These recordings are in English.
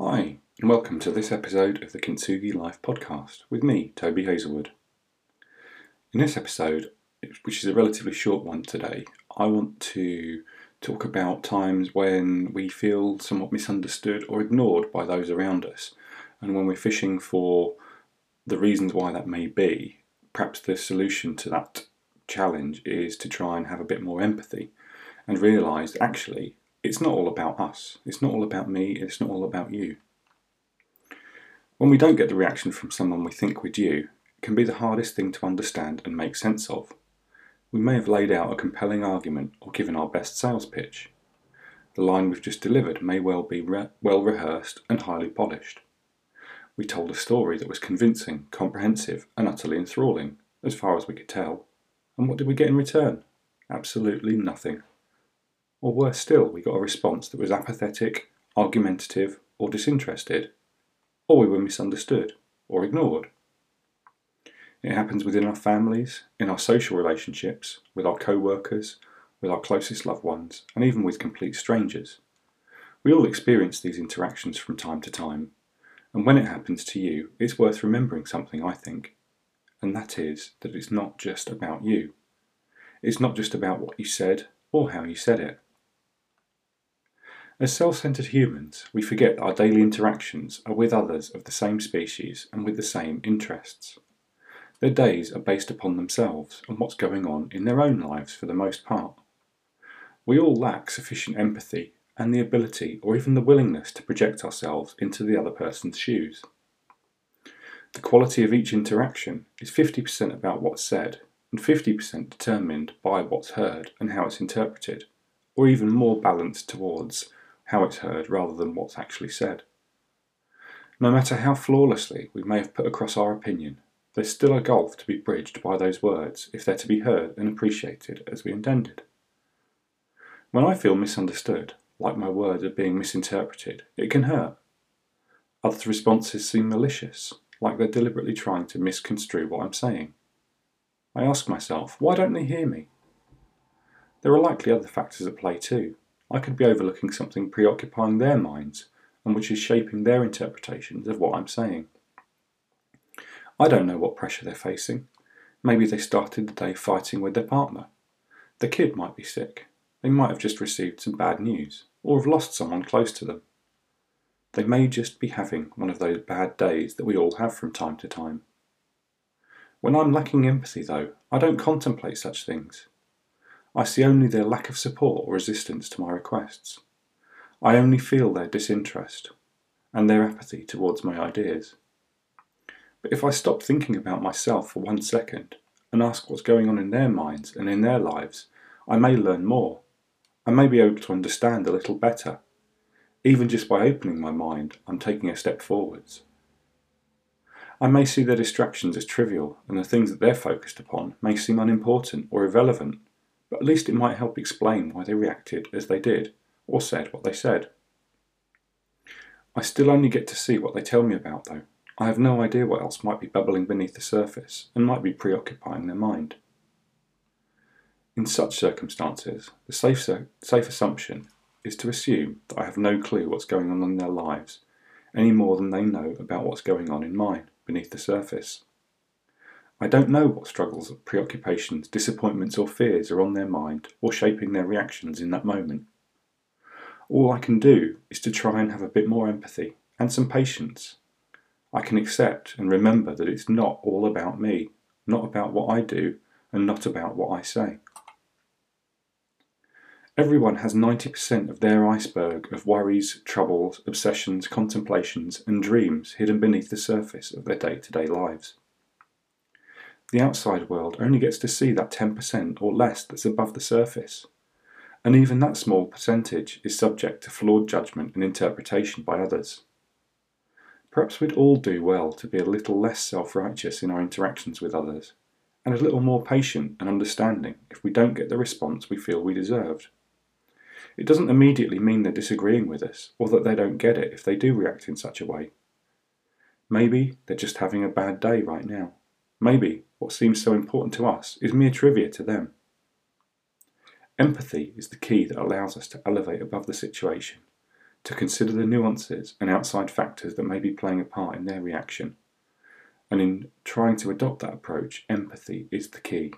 Hi, and welcome to this episode of the Kintsugi Life podcast with me, Toby Hazelwood. In this episode, which is a relatively short one today, I want to talk about times when we feel somewhat misunderstood or ignored by those around us, and when we're fishing for the reasons why that may be. Perhaps the solution to that challenge is to try and have a bit more empathy and realise that actually it's not all about us, it's not all about me, it's not all about you. When we don't get the reaction from someone we think we're due, it can be the hardest thing to understand and make sense of. We may have laid out a compelling argument or given our best sales pitch. The line we've just delivered may well be well rehearsed and highly polished. We told a story that was convincing, comprehensive and utterly enthralling, as far as we could tell. And what did we get in return? Absolutely nothing. Or worse still, we got a response that was apathetic, argumentative or disinterested. Or we were misunderstood or ignored. It happens within our families, in our social relationships, with our co-workers, with our closest loved ones and even with complete strangers. We all experience these interactions from time to time. And when it happens to you, it's worth remembering something, I think, and that is that it's not just about you. It's not just about what you said or how you said it. As self-centred humans, we forget that our daily interactions are with others of the same species and with the same interests. Their days are based upon themselves and what's going on in their own lives for the most part. We all lack sufficient empathy and the ability or even the willingness to project ourselves into the other person's shoes. The quality of each interaction is 50% about what's said and 50% determined by what's heard and how it's interpreted, or even more balanced towards how it's heard rather than what's actually said. No matter how flawlessly we may have put across our opinion, there's still a gulf to be bridged by those words if they're to be heard and appreciated as we intended. When I feel misunderstood, like my words are being misinterpreted, it can hurt. Others' responses seem malicious, like they're deliberately trying to misconstrue what I'm saying. I ask myself, why don't they hear me? There are likely other factors at play too. I could be overlooking something preoccupying their minds, and which is shaping their interpretations of what I'm saying. I don't know what pressure they're facing. Maybe they started the day fighting with their partner. The kid might be sick. They might have just received some bad news, or have lost someone close to them. They may just be having one of those bad days that we all have from time to time. When I'm lacking empathy though, I don't contemplate such things. I see only their lack of support or resistance to my requests. I only feel their disinterest, and their apathy towards my ideas. But if I stop thinking about myself for 1 second, and ask what's going on in their minds and in their lives, I may learn more. I may be able to understand a little better. Even just by opening my mind, I'm taking a step forwards. I may see their distractions as trivial, and the things that they're focused upon may seem unimportant or irrelevant, but at least it might help explain why they reacted as they did, or said what they said. I still only get to see what they tell me about though. I have no idea what else might be bubbling beneath the surface, and might be preoccupying their mind. In such circumstances, the safe assumption is to assume that I have no clue what's going on in their lives, any more than they know about what's going on in mine, beneath the surface. I don't know what struggles, preoccupations, disappointments or fears are on their mind or shaping their reactions in that moment. All I can do is to try and have a bit more empathy and some patience. I can accept and remember that it's not all about me, not about what I do, and not about what I say. Everyone has 90% of their iceberg of worries, troubles, obsessions, contemplations and dreams hidden beneath the surface of their day-to-day lives. The outside world only gets to see that 10% or less that's above the surface, and even that small percentage is subject to flawed judgment and interpretation by others. Perhaps we'd all do well to be a little less self-righteous in our interactions with others, and a little more patient and understanding if we don't get the response we feel we deserved. It doesn't immediately mean they're disagreeing with us, or that they don't get it if they do react in such a way. Maybe they're just having a bad day right now. Maybe what seems so important to us is mere trivia to them. Empathy is the key that allows us to elevate above the situation, to consider the nuances and outside factors that may be playing a part in their reaction. And in trying to adopt that approach, empathy is the key.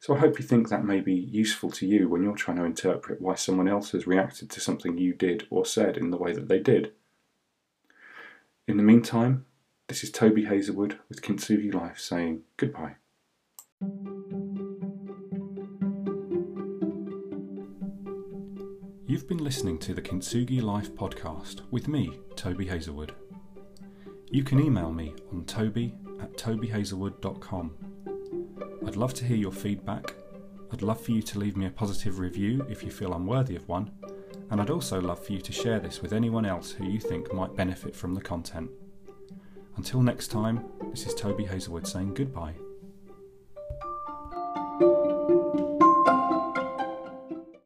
So I hope you think that may be useful to you when you're trying to interpret why someone else has reacted to something you did or said in the way that they did. In the meantime, this is Toby Hazelwood with Kintsugi Life saying goodbye. You've been listening to the Kintsugi Life podcast with me, Toby Hazelwood. You can email me on toby@tobyhazelwood.com. I'd love to hear your feedback. I'd love for you to leave me a positive review if you feel I'm worthy of one, and I'd also love for you to share this with anyone else who you think might benefit from the content. Until next time, this is Toby Hazelwood saying goodbye.